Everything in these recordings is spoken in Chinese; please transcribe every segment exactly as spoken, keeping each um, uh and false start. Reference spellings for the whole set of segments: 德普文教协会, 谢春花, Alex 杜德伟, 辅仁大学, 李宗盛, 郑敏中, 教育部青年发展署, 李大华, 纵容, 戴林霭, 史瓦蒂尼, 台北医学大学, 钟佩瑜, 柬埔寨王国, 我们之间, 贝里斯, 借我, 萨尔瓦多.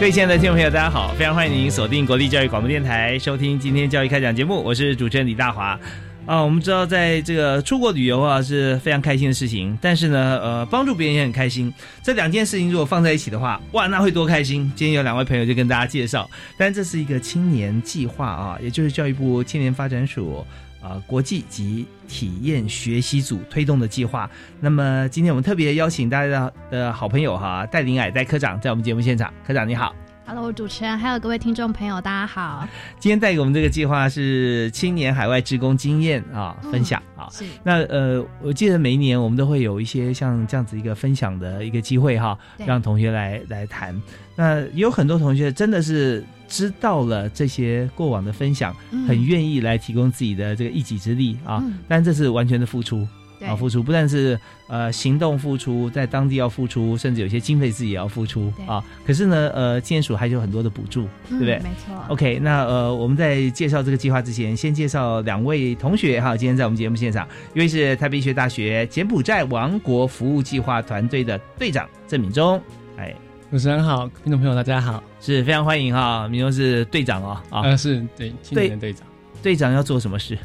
各位亲爱的听众朋友，大家好，非常欢迎您锁定国立教育广播电台，收听今天教育开讲节目，我是主持人李大华。啊，我们知道在这个出国旅游啊是非常开心的事情，但是呢，呃，帮助别人也很开心。这两件事情如果放在一起的话，哇，那会多开心！今天有两位朋友就跟大家介绍，但这是一个青年计划啊，也就是教育部青年发展署啊、呃、国际及体验学习组推动的计划。那么今天我们特别邀请大家的好朋友哈，戴林霭戴科长在我们节目现场。科长你好。Hello， 主持人还有各位听众朋友，大家好。今天带给我们这个计划是青年海外志工经验啊、嗯、分享啊。是。那呃，我记得每一年我们都会有一些像这样子一个分享的一个机会哈、啊，让同学来来谈。那也有很多同学真的是知道了这些过往的分享，嗯、很愿意来提供自己的这个一己之力啊。嗯、但这是完全的付出。啊，付出不但是呃行动付出，在当地要付出，甚至有些经费自己也要付出啊。可是呢，呃，青年署还有很多的补助，嗯、对不对？没错。OK， 那呃，我们在介绍这个计划之前，先介绍两位同学哈，今天在我们节目现场，一位是台北医学大学柬埔寨王国服务计划团队的队长郑敏中，哎，主持人好，听众朋友大家好，是非常欢迎哈，敏中是队长哦，啊，呃、是对青年队长，队长要做什么事？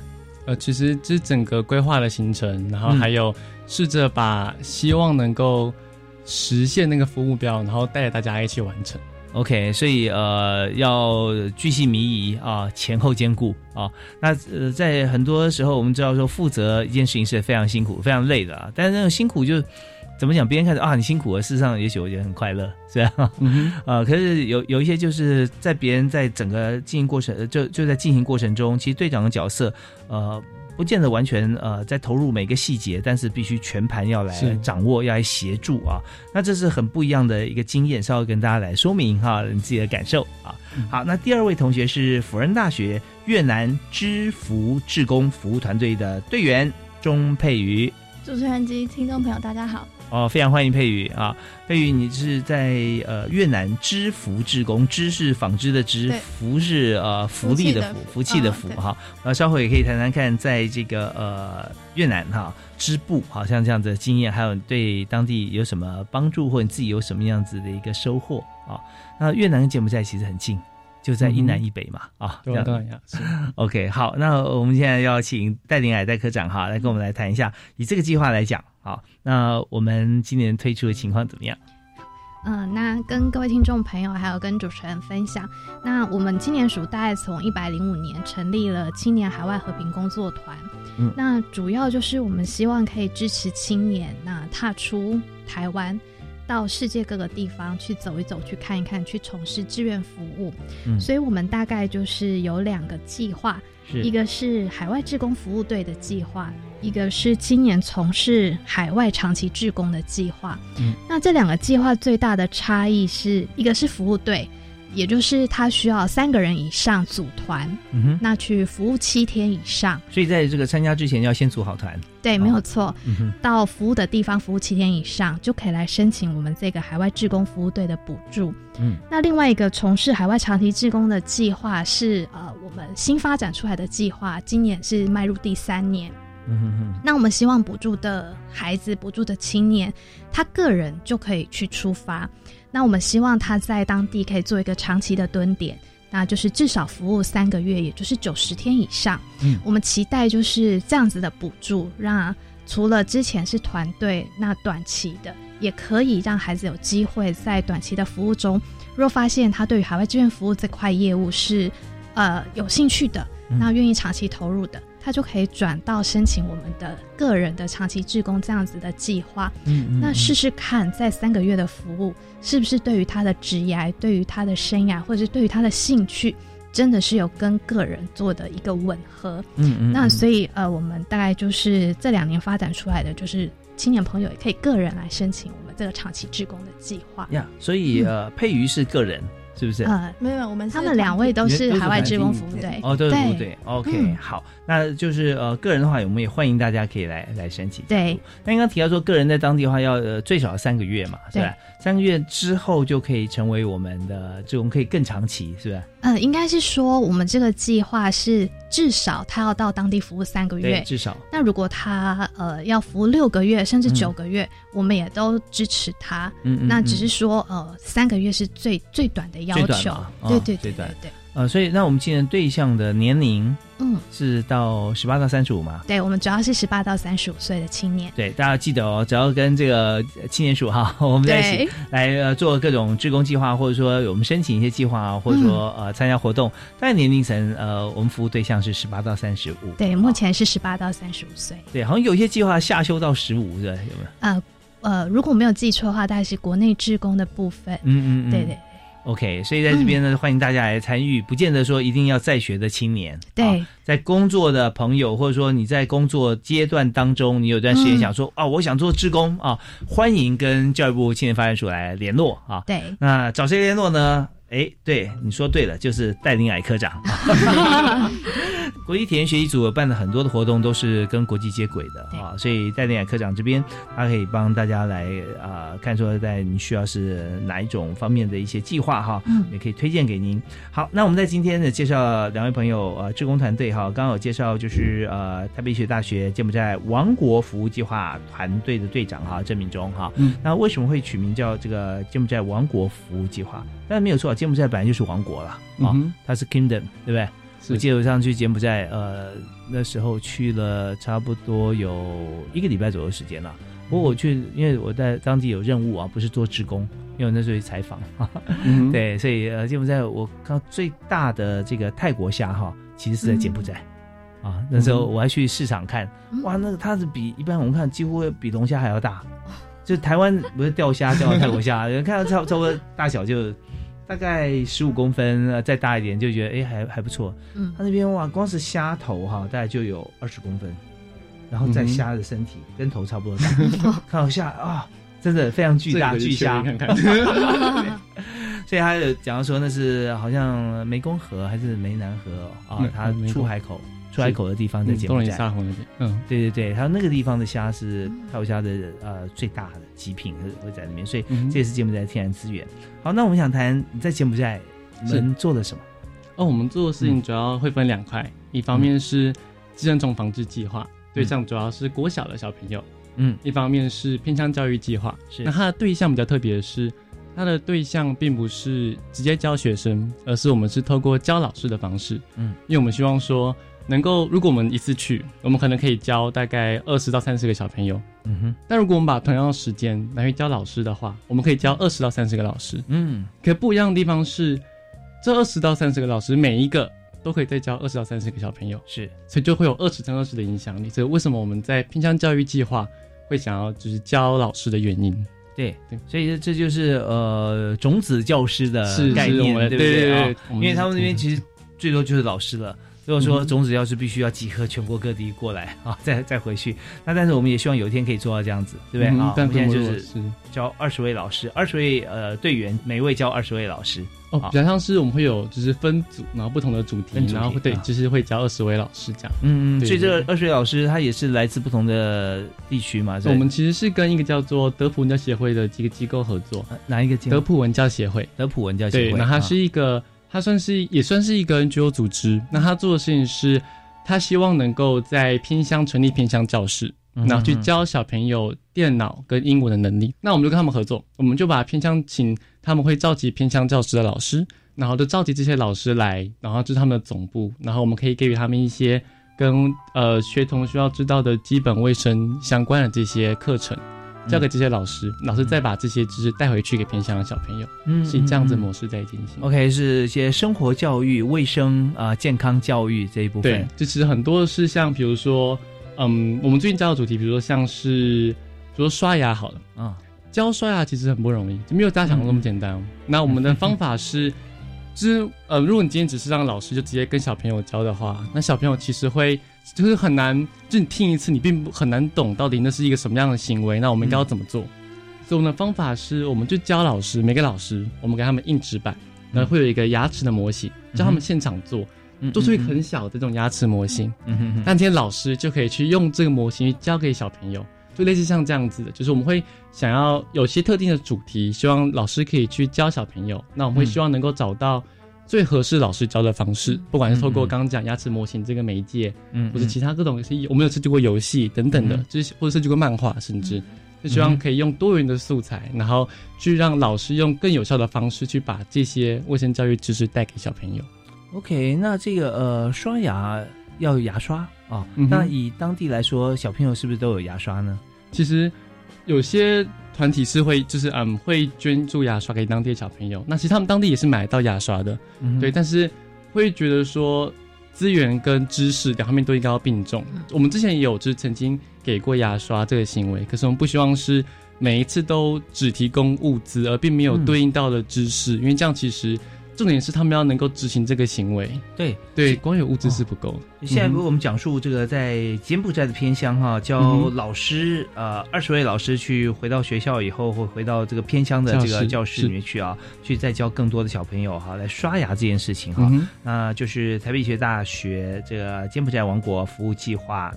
呃，其实这整个规划的行程，然后还有试着把希望能够实现那个服务目标，然后带着大家一起完成。OK， 所以呃要巨细靡遗啊，前后兼顾啊。那呃在很多时候我们知道说负责一件事情是非常辛苦、非常累的啊，但是那种辛苦就怎么讲？别人看着啊，你辛苦了，事实上也许我觉得很快乐，是吧？嗯、呃，可是有有一些就是在别人在整个进行过程，就就在进行过程中，其实队长的角色，呃，不见得完全呃在投入每个细节，但是必须全盘要来掌握，要来协助啊。那这是很不一样的一个经验，稍微跟大家来说明哈，你自己的感受啊。好，那第二位同学是辅仁大学越南知福志工服务团队的队员钟佩瑜。主持人及听众朋友，大家好。哦，非常欢迎佩瑜啊！佩瑜，你是在呃越南知福志工，知是纺织的织，福是呃福利的福，福气的福哈。那、哦、稍后也可以谈谈看，在这个呃越南哈织布，好像这样的经验，还有对当地有什么帮助，或者你自己有什么样子的一个收获啊？那越南跟柬埔寨其实很近。就在一南一北嘛，嗯、啊，对对呀。OK， 好，那我们现在要请戴林霭戴科长哈来跟我们来谈一下，以这个计划来讲，好，那我们今年推出的情况怎么样？嗯、呃，那跟各位听众朋友还有跟主持人分享，那我们青年署大概从一百零五年成立了青年海外和平工作团，嗯，那主要就是我们希望可以支持青年那踏出台湾。到世界各个地方去走一走，去看一看，去从事志愿服务、嗯、所以我们大概就是有两个计划，一个是海外志工服务队的计划，一个是青年从事海外长期志工的计划、嗯、那这两个计划最大的差异是，一个是服务队，也就是他需要三个人以上组团、嗯、那去服务七天以上，所以在这个参加之前要先组好团，对，没有错、嗯、到服务的地方服务七天以上就可以来申请我们这个海外志工服务队的补助、嗯、那另外一个从事海外长期志工的计划是、呃、我们新发展出来的计划，今年是迈入第三年、嗯、哼哼，那我们希望补助的孩子，补助的青年他个人就可以去出发，那我们希望他在当地可以做一个长期的蹲点，那就是至少服务三个月，也就是九十天以上、嗯、我们期待就是这样子的补助，让除了之前是团队那短期的，也可以让孩子有机会在短期的服务中，若发现他对于海外志愿服务这块业务是呃有兴趣的，那愿意长期投入的，他就可以转到申请我们的个人的长期志工这样子的计划。嗯嗯嗯，那试试看在三个月的服务是不是对于他的职涯，对于他的生涯，或者是对于他的兴趣真的是有跟个人做的一个吻合。 嗯, 嗯, 嗯那所以呃，我们大概就是这两年发展出来的，就是青年朋友也可以个人来申请我们这个长期志工的计划呀。yeah, 所以、嗯、呃，佩瑜是个人是不是？呃，没有，我们他们两位都是海外志工服务队。哦，对对对 ，OK，、嗯、好，那就是呃，个人的话，我们也欢迎大家可以来来申请。对，那刚刚提到说，个人在当地的话要呃最少三个月嘛，是吧？三个月之后就可以成为我们的志工，可以更长期，是吧？嗯，应该是说我们这个计划是至少他要到当地服务三个月，至少。那如果他呃要服务六个月甚至九个月、嗯，我们也都支持他。嗯, 嗯, 嗯那只是说呃三个月是最最短的。要求、哦、对对对对 对, 对呃，所以那我们今年对象的年龄，嗯，是到十八到三十五嘛？对，我们主要是十八到三十五岁的青年。对，大家记得哦，只要跟这个青年署哈，我们在一起来、呃、做各种志工计划，或者说我们申请一些计划，或者说呃参加活动。但、嗯、年龄层呃，我们服务对象是十八到三十五。对，目前是十八到三十五岁。对，好像有些计划下修到十五，对，有没有？呃呃，如果没有记错的话，大概是国内志工的部分。嗯嗯嗯，对对。OK， 所以在这边呢、嗯，欢迎大家来参与，不见得说一定要在学的青年，对、哦，在工作的朋友，或者说你在工作阶段当中，你有段时间想说啊、嗯哦，我想做志工啊、哦，欢迎跟教育部青年发展署来联络啊、哦。对，那找谁联络呢？哎，对，你说对了，就是戴林霭科长。国际体验学习组办了很多的活动，都是跟国际接轨的啊，所以戴林霭科长这边，他可以帮大家来啊、呃，看说在你需要是哪一种方面的一些计划哈、嗯，也可以推荐给您。好，那我们在今天的介绍两位朋友啊，志工团队哈，刚刚有介绍就是呃，台北医学大学柬埔寨王国服务计划团队的队长哈，郑明忠哈、嗯，那为什么会取名叫这个柬埔寨王国服务计划？但没有错，柬埔寨本来就是王国了啊、嗯，它是 Kingdom， 对不对？我记得我上去柬埔寨，呃，那时候去了差不多有一个礼拜左右时间了。不过我去，因为我在当地有任务啊，不是做志工，因为我那时候去采访，呵呵嗯、对，所以呃，柬埔寨我看最大的这个泰国虾哈，其实是在柬埔寨、嗯、啊。那时候我还去市场看，嗯、哇，那个它是比一般我们看几乎比龙虾还要大，就台湾不是钓虾钓泰国虾，看到差差不多大小就。大概十五公分、呃，再大一点就觉得哎，还还不错。嗯，他那边哇，光是虾头哈、啊，大概就有二十公分，然后再虾的身体、嗯、跟头差不多大，看到虾啊，真的非常巨大巨虾。看看所以他有讲到说那是好像湄公河还是湄南河啊、嗯，他出海口出海口的地方在柬埔寨。嗯，对对对，还有那个地方的虾是泰国虾的呃最大的极品会在里面，所以这也是柬埔寨的天然资源。好，那我们想谈你在柬埔寨你们做了什么？哦，我们做的事情主要会分两块、嗯，一方面是寄生虫防治计划、嗯，对象主要是国小的小朋友，嗯，一方面是偏向教育计划。是，那它的对象比较特别的是，它的对象并不是直接教学生，而是我们是透过教老师的方式，嗯，因为我们希望说。能够，如果我们一次去，我们可能可以教大概二十到三十个小朋友。嗯哼。但如果我们把同样的时间拿去教老师的话，我们可以教二十到三十个老师。嗯。可不一样的地方是，这二十到三十个老师每一个都可以再教二十到三十个小朋友。是。所以就会有二十乘二十的影响力。所以为什么我们在偏向教育计划会想要就是教老师的原因？对对，所以这就是呃种子教师的概念，是是我们对不对？对对对哦、因为他们那边其实最多就是老师了。如果说种子教师必须要集合全国各地过来啊，再再回去。那但是我们也希望有一天可以做到这样子，对不对啊、嗯？我们现在就是教二十位老师，二十位呃队员，每位教二十位老师。哦，比较像是我们会有就是分组，然后不同的主题，主题然后对、啊，就是会教二十位老师这样。嗯，所以这二十位老师他也是来自不同的地区嘛。我们其实是跟一个叫做德普文教协会的几个机构合作，啊、哪一个机构？德普文教协会。德普文教协会。对，那它是一个。啊他算是也算是一个 N G O 组织，那他做的事情是，他希望能够在偏乡成立偏乡教室，然后去教小朋友电脑跟英文的能力。那我们就跟他们合作，我们就把偏乡请他们会召集偏乡教室的老师，然后就召集这些老师来，然后就是他们的总部，然后我们可以给予他们一些跟呃学童需要知道的基本卫生相关的这些课程。交给这些老师，嗯、老师再把这些知识带回去给偏乡的小朋友，嗯，是这样子模式在进行。OK， 是一些生活教育、卫生啊、呃、健康教育这一部分。对，就其实很多是像比如说，嗯，我们最近教的主题，比如说像是，比如说刷牙好了，嗯、哦，教刷牙其实很不容易，就没有大家想的那么简单。嗯、那我们的方法是。就是呃，如果你今天只是让老师就直接跟小朋友教的话，那小朋友其实会就是很难，就你听一次你并不很难懂到底那是一个什么样的行为，那我们应该要怎么做？嗯、所以我们的方法是，我们就教老师，每个老师我们给他们硬纸板，然后会有一个牙齿的模型，嗯、教他们现场做，嗯、做出一个很小的这种牙齿模型。嗯哼哼，那今天老师就可以去用这个模型去教给小朋友。就类似像这样子的，就是我们会想要有些特定的主题，希望老师可以去教小朋友。那我们会希望能够找到最合适老师教的方式，嗯、不管是透过刚刚讲牙齿模型这个媒介，嗯，或者其他各种，我们有设计过游戏等等的，就是、嗯、或者设计过漫画，甚至就希望可以用多元的素材，然后去让老师用更有效的方式去把这些卫生教育知识带给小朋友。OK， 那这个呃，刷牙要有牙刷。哦，那以当地来说，小朋友是不是都有牙刷呢？其实有些团体是会，就是嗯，会捐助牙刷给当地的小朋友。那其实他们当地也是买到牙刷的，嗯、对。但是会觉得说，资源跟知识两方面都应该要并重。我们之前也有就是曾经给过牙刷这个行为，可是我们不希望是每一次都只提供物资，而并没有对应到的知识，嗯、因为这样其实。重点是他们要能够执行这个行为，对对，光有物资是不够的。哦、现在我们讲述这个在柬埔寨的偏乡哈，教老师、嗯、呃二十位老师去回到学校以后，会回到这个偏乡的这个教室里面去啊，去再教更多的小朋友哈来刷牙这件事情哈。嗯、那就是台北医学大学这个柬埔寨王国服务计划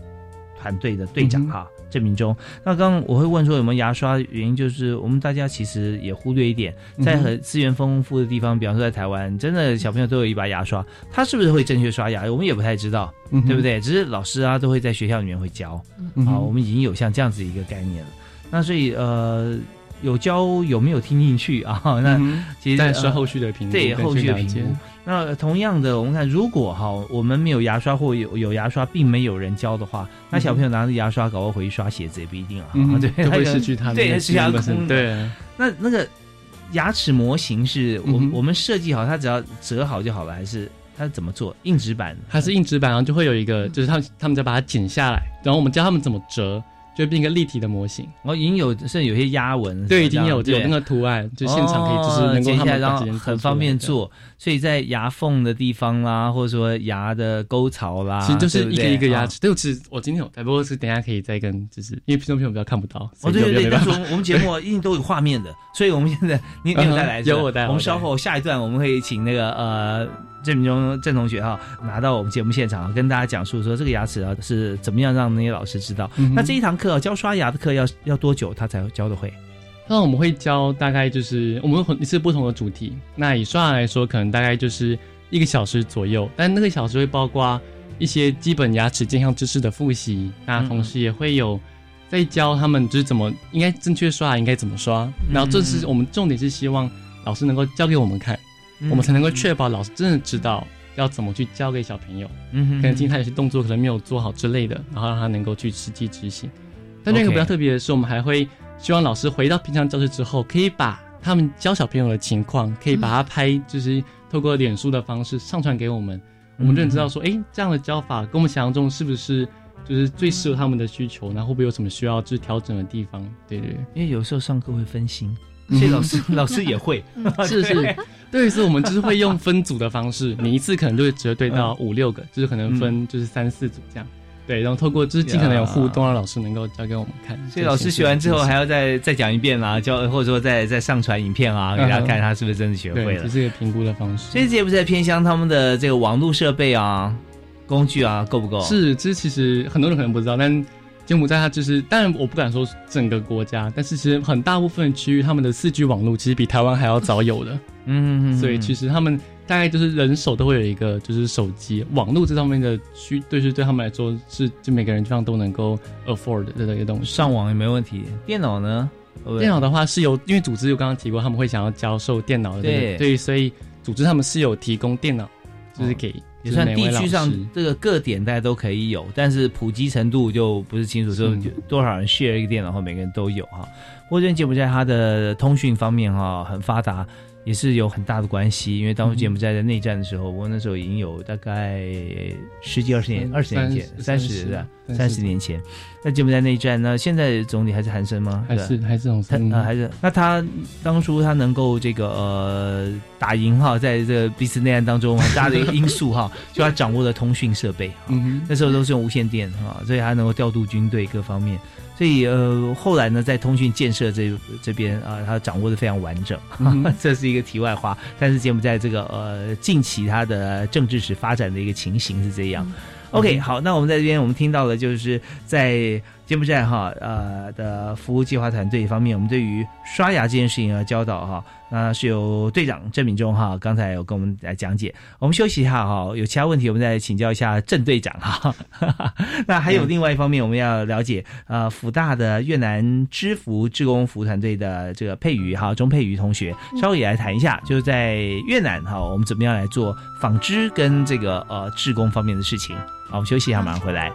团队的队长哈。嗯郑明忠，那刚刚我会问说有没有牙刷，原因就是我们大家其实也忽略一点，在很资源丰富的地方，比方说在台湾，真的小朋友都有一把牙刷，他是不是会正确刷牙，我们也不太知道，嗯、对不对？只是老师啊都会在学校里面会教，嗯、啊，我们已经有像这样子一个概念了。那所以呃，有教有没有听进去啊？那其实但是后续的评估，对后续的评估。那同样的，我们看，如果哈我们没有牙刷或有有牙刷，并没有人教的话，那小朋友拿着牙刷，搞不好回去刷鞋子也不一定啊，嗯、对，就会失去他们对失去他们对。那那个牙齿模型是我、嗯、我们设计好，它只要折好就好了，还是它怎么做？硬纸板？它是硬纸板，然后就会有一个，就是他们他们再把它剪下来，然后我们教他们怎么折。就变一个立体的模型，然后、哦、已经有甚至有些压纹，对，已经有有那个图案，就现场可以就是能够他们把这件做出来，很方便做。所以在牙缝的地方啦，或者说牙的沟槽啦，其实就是一个一个牙齿。对，其实我今天有带，不过是等一下可以再跟，就是因为听众朋友比较看不到。哦，对对对，但是我们我们节目一定都有画面的，所以我们现在你你有带来，有我带。我们稍后下一段我们会请那个呃。郑明忠郑同学哈、啊、拿到我们节目现场、啊、跟大家讲述说这个牙齿啊是怎么样让那些老师知道。嗯、那这一堂课、啊、教刷牙的课要要多久他才教得会？那我们会教大概就是我们会一次不同的主题。那以刷牙来说，可能大概就是一个小时左右，但那个小时会包括一些基本牙齿健康知识的复习，那同时也会有在教他们就是怎么应该正确刷牙，应该怎么刷。然后这是我们重点是希望老师能够教给我们看。我们才能够确保老师真的知道要怎么去教给小朋友，嗯、可能今天他有些动作可能没有做好之类的，然后让他能够去实际执行。但另一个比较特别的是，我们还会希望老师回到平常教室之后，可以把他们教小朋友的情况，可以把它拍，就是透过脸书的方式上传给我们，我们就能知道说，哎、嗯，这样的教法跟我们想象中是不是？就是最适合他们的需求，然后会不会有什么需要就是调整的地方？对对，因为有时候上课会分心。所以老师老师也会，是是，对，所以我们就是会用分组的方式，你一次可能就会只对到五六个，就是可能分就是三四组这样，对，然后透过就是尽可能有互动，让老师能够教给我们看。所以老师学完之后还要再再讲一遍啦，教或者说再再上传影片啊，给大家看他是不是真的学会了，这是一个评估的方式。所以这也不在偏乡他们的这个网络设备啊、工具啊够不够？是，这其实很多人可能不知道，但。柬埔寨它就是，当然我不敢说整个国家，但是其实很大部分区域他们的 四 G 网络其实比台湾还要早有的，嗯，所以其实他们大概就是人手都会有一个就是手机，网络这方面的需对是对他们来说是就每个人地方都能够 afford 的这个东西，上网也没问题。电脑呢？电脑的话是由因为组织就刚刚提过他们会想要教授电脑的、那個，对，对，所以组织他们是有提供电脑，就是给。哦也算地区上这个各点大家都可以有，但是普及程度就不是清楚，说多少人 share 一个店，然后每个人都有哈。不过这边柬埔寨它的通讯方面哈很发达，也是有很大的关系，因为当初柬埔寨在内战的时候，嗯、我那时候已经有大概十几二十年、二十年前、三十的三十年前。那柬埔寨内战呢？现在总理还是韩生吗？还是还是洪森？啊、呃，还是那他当初他能够这个呃打赢哈，在这个彼此内战当中很大的一个因素哈，就他掌握了通讯设备，嗯、那时候都是用无线电哈，所以他能够调度军队各方面。所以呃，后来呢，在通讯建设这这边啊、呃，他掌握的非常完整、嗯呵呵，这是一个题外话。但是柬埔寨这个呃近期他的政治史发展的一个情形是这样。嗯OK， 好，那我们在这边我们听到了，就是在柬埔寨哈呃的服务计划团队方面，我们对于刷牙这件事情的教导哈，那是由队长郑敏中哈刚才有跟我们来讲解。我们休息一下哈，有其他问题我们再请教一下郑队长哈。那还有另外一方面，我们要了解呃辅大的越南支服志工服务团队的这个佩瑜哈钟佩瑜同学，稍微也来谈一下，就是在越南哈我们怎么样来做纺织跟这个呃志工方面的事情。好，我们休息一下，马上回来。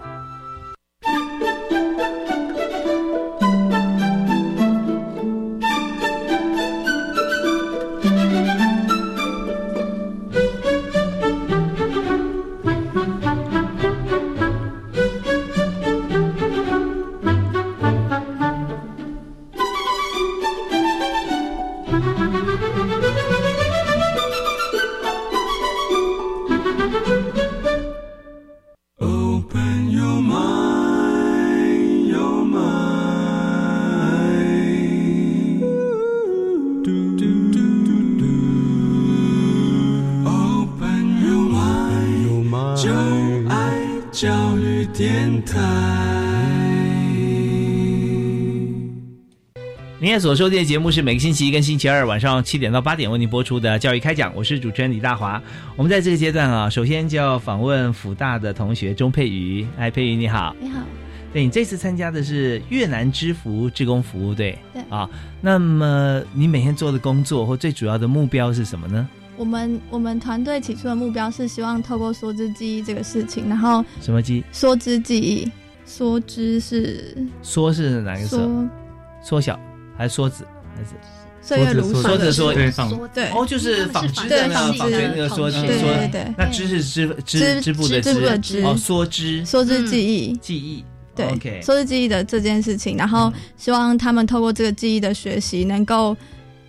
您所收听的节目是每个星期一跟星期二晚上七点到八点为您播出的教育开讲，我是主持人李大华。我们在这个阶段啊，首先就要访问辅大的同学钟佩瑜。哎，佩瑜你好。你好。对，你这次参加的是越南支服志工服务队。对啊，那么你每天做的工作或最主要的目标是什么呢？我们我们团队起初的目标是希望透过说织记忆这个事情，然后什么记？说织记忆，说织是说是哪个缩？缩小。还是梭子，还是岁月如梭梭子梭对对哦，就是纺织的那个纺织那个梭织，对对对。那织是织织织布的织哦，梭织梭织记忆记忆对，梭织记忆的这件事情，然后希望他们透过这个记忆的学习，能够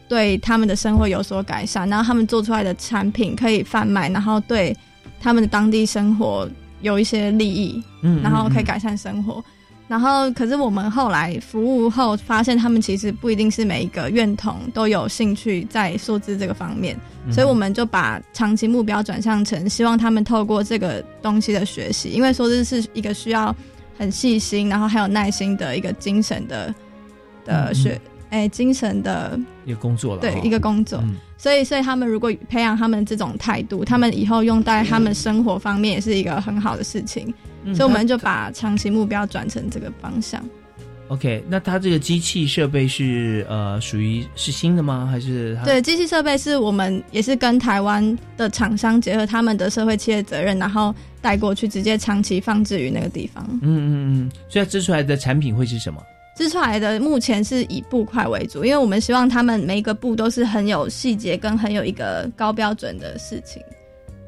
对他们的生活有所改善，然后他们做出来的产品可以贩卖，然后对他们的当地生活有一些利益，嗯，然后可以改善生活。然后可是我们后来服务后发现他们其实不一定是每一个院童都有兴趣在说织这个方面、嗯、所以我们就把长期目标转向成希望他们透过这个东西的学习，因为说织是一个需要很细心然后还有耐心的一个精神的的学、嗯哎、精神的一个工作了，对、哦、一个工作、嗯、所以所以他们如果培养他们这种态度，他们以后用在他们生活方面也是一个很好的事情、嗯、所以我们就把长期目标转成这个方向。 OK， 那它这个机器设备是呃属于是新的吗？还是对，机器设备是我们也是跟台湾的厂商结合他们的社会企业责任，然后带过去直接长期放置于那个地方。嗯嗯嗯，所以它织出来的产品会是什么？织出来的目前是以布块为主，因为我们希望他们每一个布都是很有细节跟很有一个高标准的事情。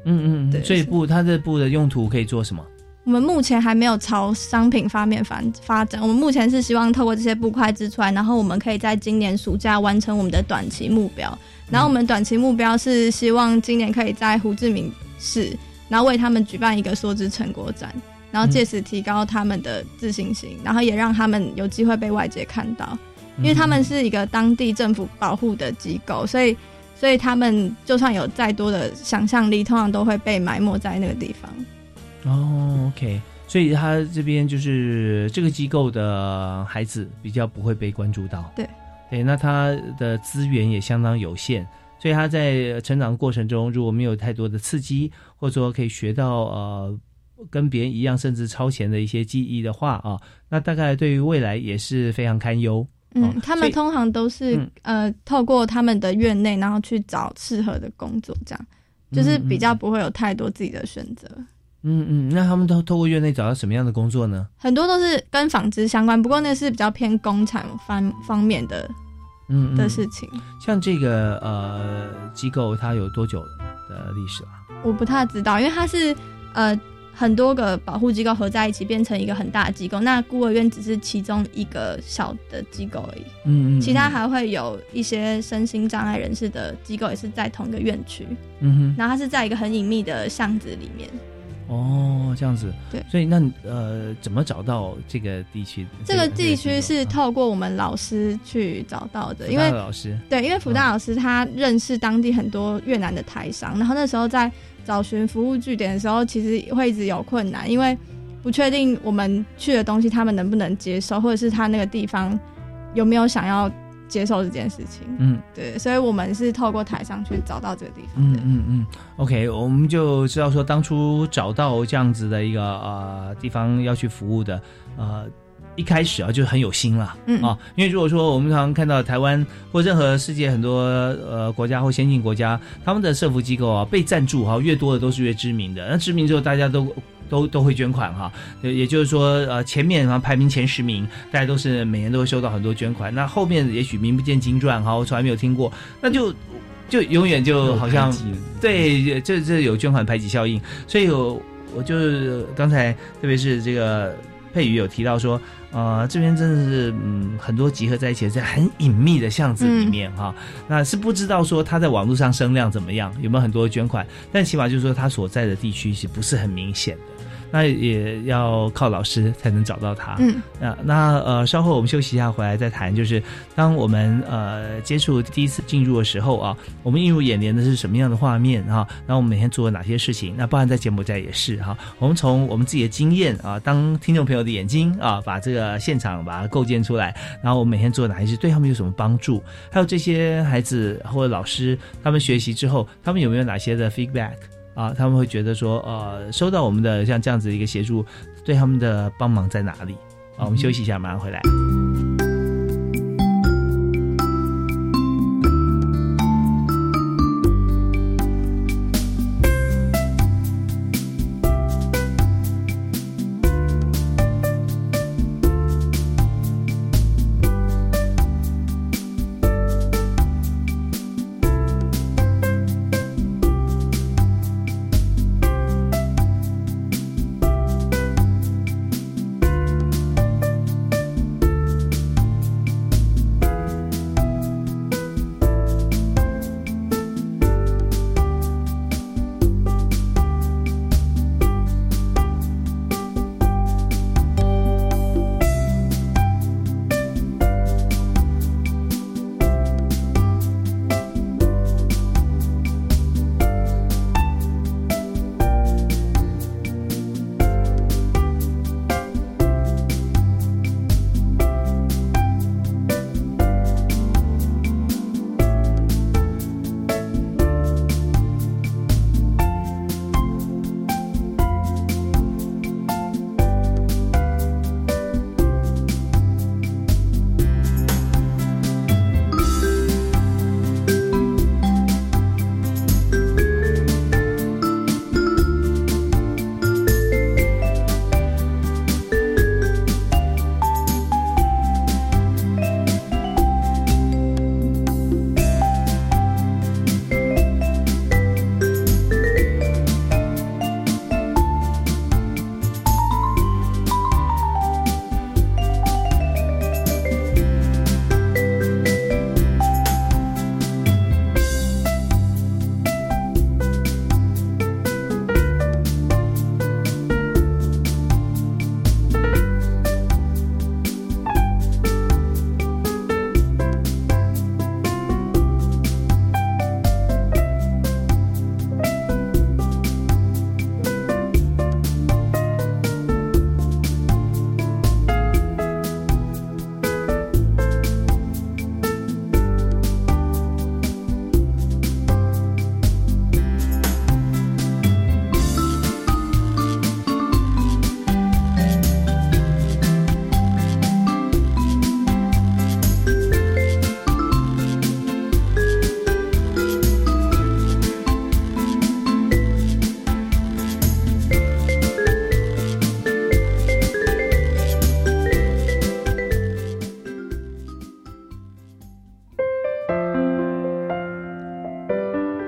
嗯嗯，对。所以布它的布的用途可以做什么？我们目前还没有朝商品方面发展，我们目前是希望透过这些布块织出来，然后我们可以在今年暑假完成我们的短期目标。然后我们短期目标是希望今年可以在胡志明市，然后为他们举办一个梭织成果展。然后借此提高他们的自信心、嗯、然后也让他们有机会被外界看到，因为他们是一个当地政府保护的机构，所以所以他们就算有再多的想象力，通常都会被埋没在那个地方。哦 OK， 所以他这边就是这个机构的孩子比较不会被关注到。对对，那他的资源也相当有限，所以他在成长的过程中如果没有太多的刺激，或者说可以学到呃跟别人一样甚至超前的一些记忆的话啊，那大概对于未来也是非常堪忧。嗯、哦、他们通常都是、嗯、呃透过他们的院内然后去找适合的工作这样。就是比较不会有太多自己的选择。嗯嗯，那他们都透过院内找到什么样的工作呢？很多都是跟纺织相关，不过那是比较偏工厂方方面的嗯的事情。像这个呃机构，它有多久的历史了？我不太知道，因为它是呃很多个保护机构合在一起变成一个很大的机构，那孤儿院只是其中一个小的机构而已。嗯嗯，其他还会有一些身心障碍人士的机构也是在同一个院区。嗯哼，然后它是在一个很隐秘的巷子里面。哦，这样子。对，所以那呃，怎么找到这个地区？这个地区是透过我们老师去找到的，因为老师对，因为辅大老师他认识当地很多越南的台商，哦、然后那时候在找寻服务据点的时候，其实会一直有困难，因为不确定我们去的东西他们能不能接受，或者是他那个地方有没有想要接受这件事情。嗯，对，所以我们是透过台上去找到这个地方的。嗯嗯嗯 ，OK， 我们就知道说当初找到这样子的一个呃地方要去服务的呃一开始啊就很有心了。嗯啊，因为如果说我们常常看到台湾或任何世界很多呃国家或先进国家，他们的社福机构啊被赞助啊越多的都是越知名的，那知名之后大家都。都都会捐款哈，也就是说，呃，前面排名前十名，大家都是每年都会收到很多捐款。那后面也许名不见经传哈，我从来没有听过，那就就永远就好像对，这这有捐款排挤效应。所以我，我就是刚才特别是这个佩瑜有提到说，呃，这边真的是嗯很多集合在一起，在很隐秘的巷子里面哈、嗯，那是不知道说他在网络上声量怎么样，有没有很多捐款，但起码就是说他所在的地区是不是很明显的。那也要靠老师才能找到他。嗯，呃、那呃，稍后我们休息一下，回来再谈。就是当我们呃接触第一次进入的时候啊，我们映入眼帘的是什么样的画面啊？然后我们每天做了哪些事情？那包含在柬埔寨也是哈、啊。我们从我们自己的经验啊，当听众朋友的眼睛啊，把这个现场把它构建出来，然后我们每天做哪些事，对他们有什么帮助？还有这些孩子或者老师，他们学习之后，他们有没有哪些的 feedback？啊，他们会觉得说，呃，收到我们的像这样子一个协助，对他们的帮忙在哪里？啊，我们休息一下，马上回来。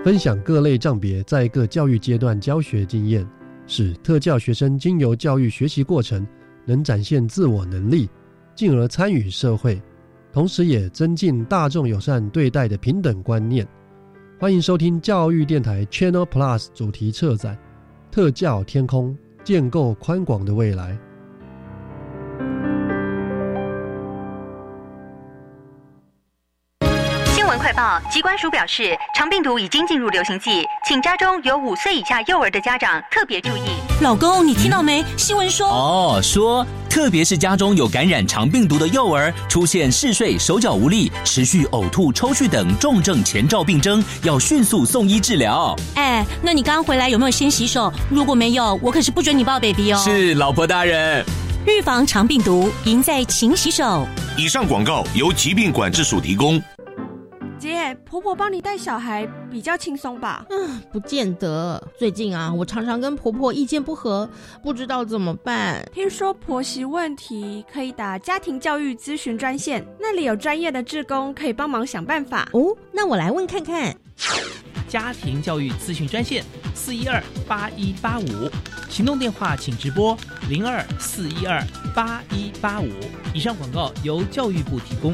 分享各类障别在各教育阶段教学经验，使特教学生经由教育学习过程能展现自我能力，进而参与社会，同时也增进大众友善对待的平等观念。欢迎收听教育电台 Channel Plus 主题策展，特教天空，建构宽广的未来。快报，疾管署表示，肠病毒已经进入流行季，请家中有五岁以下幼儿的家长特别注意。老公，你听到没？新闻说哦，说特别是家中有感染肠病毒的幼儿，出现嗜睡、手脚无力、持续呕吐、抽搐等重症前兆病征，要迅速送医治疗。哎，那你刚刚回来有没有先洗手？如果没有，我可是不准你抱 baby 哦。是，老婆大人。预防肠病毒，赢在勤洗手。以上广告由疾病管制署提供。姐，婆婆帮你带小孩比较轻松吧？嗯，不见得。最近啊，我常常跟婆婆意见不合，不知道怎么办。听说婆媳问题可以打家庭教育咨询专线，那里有专业的志工可以帮忙想办法。哦，那我来问看看。家庭教育咨询专线四一二八一八五，行动电话请直拨零二四一二八一八五。以上广告由教育部提供。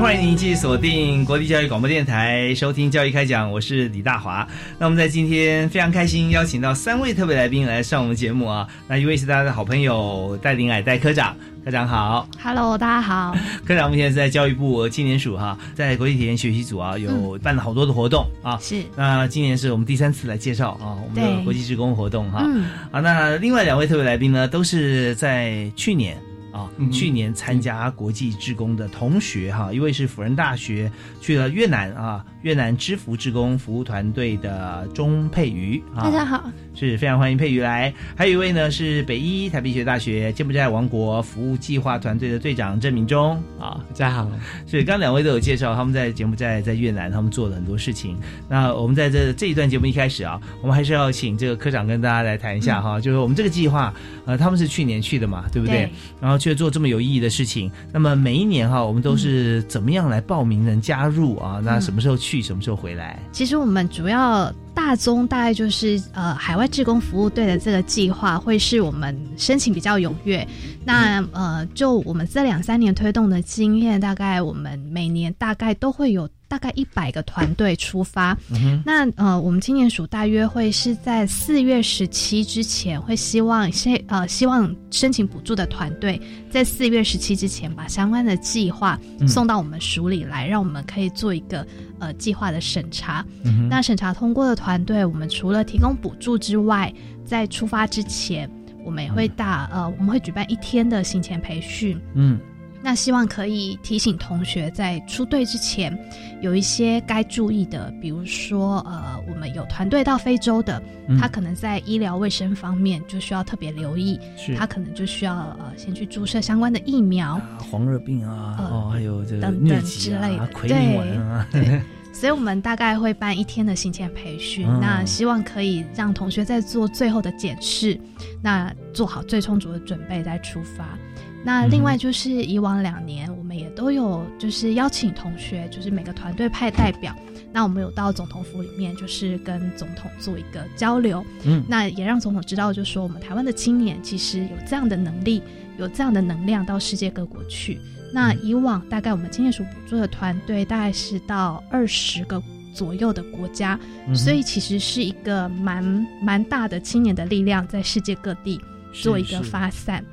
欢迎您继续锁定国立教育广播电台收听教育开讲，我是李大华。那我们在今天非常开心邀请到三位特别来宾来上我们节目啊。那一位是大家的好朋友戴玲蔼戴科长，科长好。 Hello， 大家好。科长，我们现在在教育部青年署哈、啊，在国际体验学习组啊，有办了好多的活动啊。是、嗯。那今年是我们第三次来介绍啊，我们的国际志工活动哈、啊。嗯。啊，那另外两位特别来宾呢，都是在去年。啊、哦，去年参加国际志工的同学哈、啊，一位是辅仁大学去了越南啊，越南知福志工服务团队的钟佩瑜啊，大家好，是非常欢迎佩瑜来。还有一位呢是北医台北医学大学柬埔寨王国服务计划团队的队长郑明忠啊，大家好。是，刚刚两位都有介绍他们在柬埔寨、在越南他们做了很多事情。那我们在这这一段节目一开始啊，我们还是要请这个科长跟大家来谈一下哈、啊嗯，就是我们这个计划呃，他们是去年去的嘛，对不对？对，然后去做这么有意义的事情。那么每一年哈、啊，我们都是怎么样来报名人加入啊、嗯？那什么时候去，什么时候回来？其实我们主要大宗大概就是呃，海外志工服务队的这个计划会是我们申请比较踊跃。那呃，就我们这两三年推动的经验，大概我们每年大概都会有大概一百个团队出发。嗯、那呃，我们青年署大约会是在四月十七之前，会希望先呃，希望申请补助的团队在四月十七之前把相关的计划送到我们署里来，让我们可以做一个呃计划的审查、嗯。那审查通过的团队，我们除了提供补助之外，在出发之前，我们也会大呃，我们会举办一天的行前培训。嗯。那希望可以提醒同学在出队之前有一些该注意的，比如说呃，我们有团队到非洲的、嗯、他可能在医疗卫生方面就需要特别留意，他可能就需要呃先去注射相关的疫苗、啊、黄热病啊、呃、哦，还有这个疟疾啊、奎宁蚊啊，对。所以我们大概会办一天的行前培训、嗯、那希望可以让同学在做最后的检视，那做好最充足的准备再出发。那另外就是以往两年我们也都有就是邀请同学，就是每个团队派代表，那我们有到总统府里面就是跟总统做一个交流、嗯、那也让总统知道，就是说我们台湾的青年其实有这样的能力，有这样的能量到世界各国去。那以往大概我们青年署补助的团队大概是到二十个左右的国家、嗯、所以其实是一个蛮蛮大的青年的力量在世界各地做一个发散。是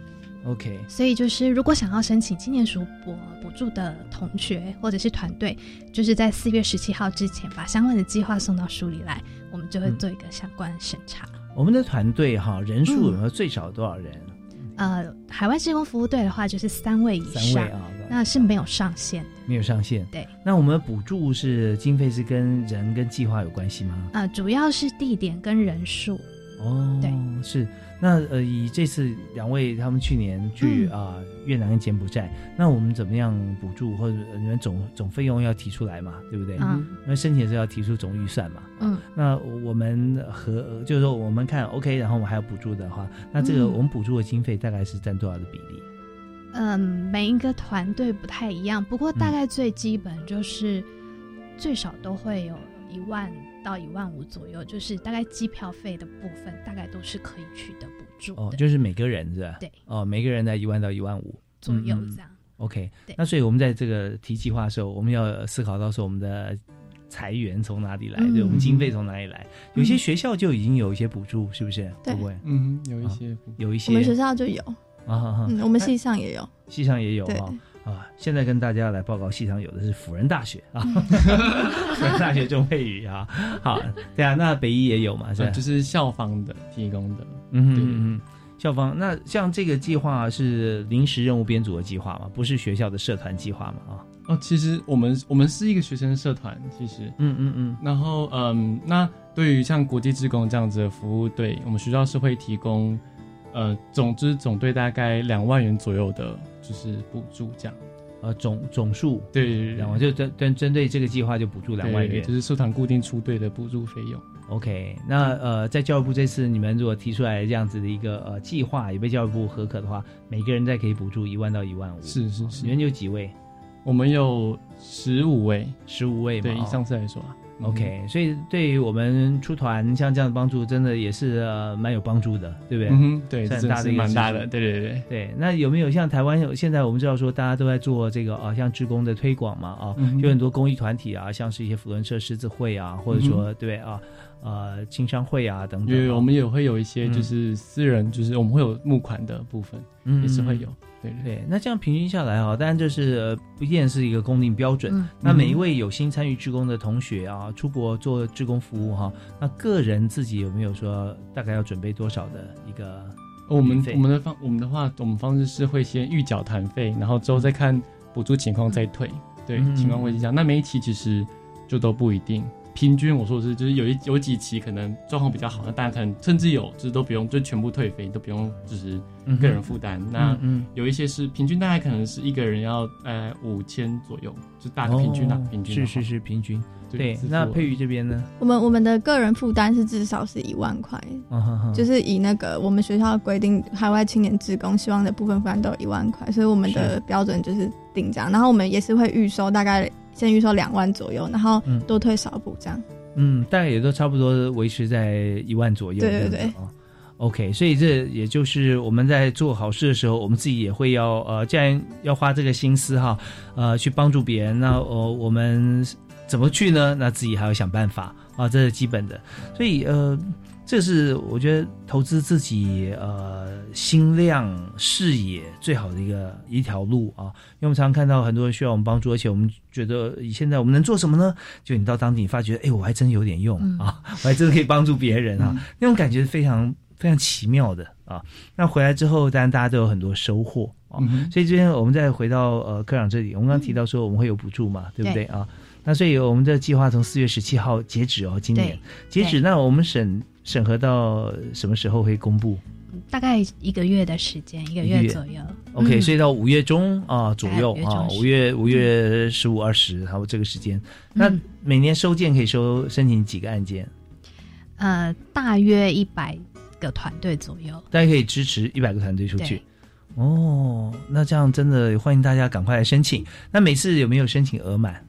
是，OK， 所以就是如果想要申请青年署补助的同学或者是团队，就是在四月十七号之前把相关的计划送到署里来，我们就会做一个相关的审查。嗯、我们的团队哈人数有没有最少多少人？嗯、呃，海外志工服务队的话就是三位以上，三位啊，那是没有上限的，没有上限。对，那我们补助是经费是跟人跟计划有关系吗？呃，主要是地点跟人数。哦，对，是。那呃，以这次两位他们去年去啊、嗯呃、越南跟柬埔寨，那我们怎么样补助，或者你们总总费用要提出来嘛，对不对？嗯。因为申请的时候要提出总预算嘛。嗯。那我们和就是说我们看 OK， 然后我们还要补助的话，那这个我们补助的经费大概是占多少的比例？嗯，每一个团队不太一样，不过大概最基本就是最少都会有一万。到一万五左右，就是大概机票费的部分，大概都是可以取得补助的。哦，就是每个人是吧？对。哦，每个人在一万到一万五左右这样。嗯、OK， 那所以我们在这个提计划的时候，我们要思考到说我们的财源从哪里来，嗯、对，我们经费从哪里来？有些学校就已经有一些补助，是不是？对，会不会嗯，有一些补助、哦，有一些，我们学校就有啊、嗯，我们系上也有，啊、系上也有啊。啊，现在跟大家来报告，系上有的是辅仁大学啊，辅仁大学中配语啊，好，对啊，那北医也有嘛，是吧、嗯、就是校方的提供的，嗯嗯嗯，校方。那像这个计划是临时任务编组的计划嘛，不是学校的社团计划嘛，啊，哦，其实我们我们是一个学生社团，其实，嗯嗯嗯，然后嗯，那对于像国际志工这样子的服务队，我们学校是会提供。呃，总之总队大概两万元左右的，就是补助这样。呃，总总数对，然后就针针针对这个计划就补助两万元，就是社团固定出队的补助费用。OK， 那呃，在教育部这次你们如果提出来这样子的一个呃计划，也被教育部核可的话，每个人再可以补助一万到一万五。是是是，你们有几位？我们有十五位，十五位嘛，对，以上次来说啊。OK， 所以对于我们出团像这样的帮助，真的也是、呃、蛮有帮助的，对不对？嗯，对，算大的蛮大的，对对对对。那有没有像台湾现在我们知道说大家都在做这个啊、呃，像志工的推广嘛啊，嗯、有很多公益团体啊，像是一些扶轮社、狮子会啊，或者说、嗯、对啊，呃，青商会啊等等。对，我们也会有一些就是私人，嗯、就是我们会有募款的部分，嗯、也是会有。对 对, 对，那这样平均下来啊，当然就是、呃、不一定是一个公定标准。嗯、那每一位有心参与志工的同学啊，出国做志工服务哈、啊，那个人自己有没有说大概要准备多少的一个、哦？我们我们的方我们的话，我们方式是会先预缴团费，然后之后再看补助情况再退。对，嗯、情况会是这样。那每一期其实就都不一定，平均我说的是就是有一有几期可能状况比较好，那大家可能甚至有就是都不用，就全部退费都不用，就是。个人负担，那有一些是平均，大概可能是一个人要呃五千左右，就大概平均啊，哦、平均是是是平均。对，对那佩瑜这边呢？我们我们的个人负担是至少是一万块，哦、呵呵就是以那个我们学校规定海外青年志工希望的部分负担都有一万块，所以我们的标准就是定这样。然后我们也是会预收，大概先预收两万左右，然后多退少补这样。嗯，大概也都差不多维持在一万左右。对对对。OK， 所以这也就是我们在做好事的时候，我们自己也会要呃，既然要花这个心思哈，呃，去帮助别人，那呃，我们怎么去呢？那自己还要想办法啊，这是基本的。所以呃，这是我觉得投资自己呃心量视野最好的一个一条路啊，因为我们常常看到很多人需要我们帮助，而且我们。觉得现在我们能做什么呢？就你到当地，你发觉，哎，我还真有点用、嗯、啊，我还真可以帮助别人啊，嗯、那种感觉是非常非常奇妙的啊。那回来之后，当然大家都有很多收获啊。嗯、所以这边我们再回到呃科长这里，我们刚刚提到说我们会有补助嘛，嗯、对不对啊？那所以我们的计划从四月十七号截止哦，今年截止。那我们审审核到什么时候会公布？大概一个月的时间，一个月左右。OK，、嗯、所以到五月中啊左右啊，五月五月十五二十，还有这个时间。嗯、那每年收件可以收申请几个案件？呃，大约一百个团队左右。大家可以支持一百个团队出去。哦，那这样真的欢迎大家赶快来申请。那每次有没有申请额满？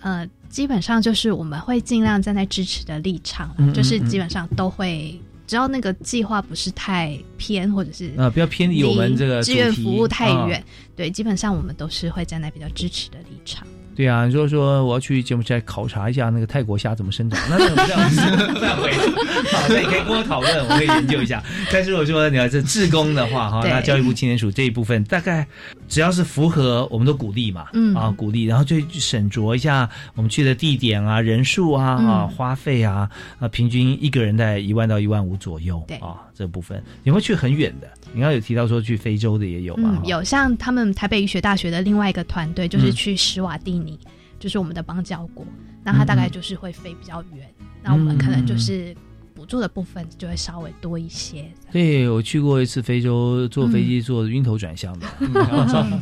呃，基本上就是我们会尽量站在支持的立场，嗯嗯嗯就是基本上都会。只要那个计划不是太偏，或者是啊，不要偏离我们这个志愿服务太远，啊、对，基本上我们都是会站在比较支持的立场。对啊，你说说我要去柬埔寨考察一下那个泰国虾怎么生长，那怎么这样子？再回，好，那你可以跟我讨论，我可以研究一下。但是我说你要是志工的话，哈，那教育部青年署这一部分大概只要是符合我们都鼓励嘛，嗯啊鼓励，然后就审酌一下我们去的地点啊、人数啊、嗯、啊花费啊啊，平均一个人在一万到一万五左右，对啊这部分。有没有去很远的？你刚刚有提到说去非洲的也有嘛、嗯？有，像他们台北医学大学的另外一个团队就是去史瓦蒂尼，嗯、就是我们的邦交国，那他大概就是会飞比较远，嗯、那我们可能就是。补助的部分就会稍微多一些。对，我去过一次非洲，坐飞机坐晕头转向的。嗯、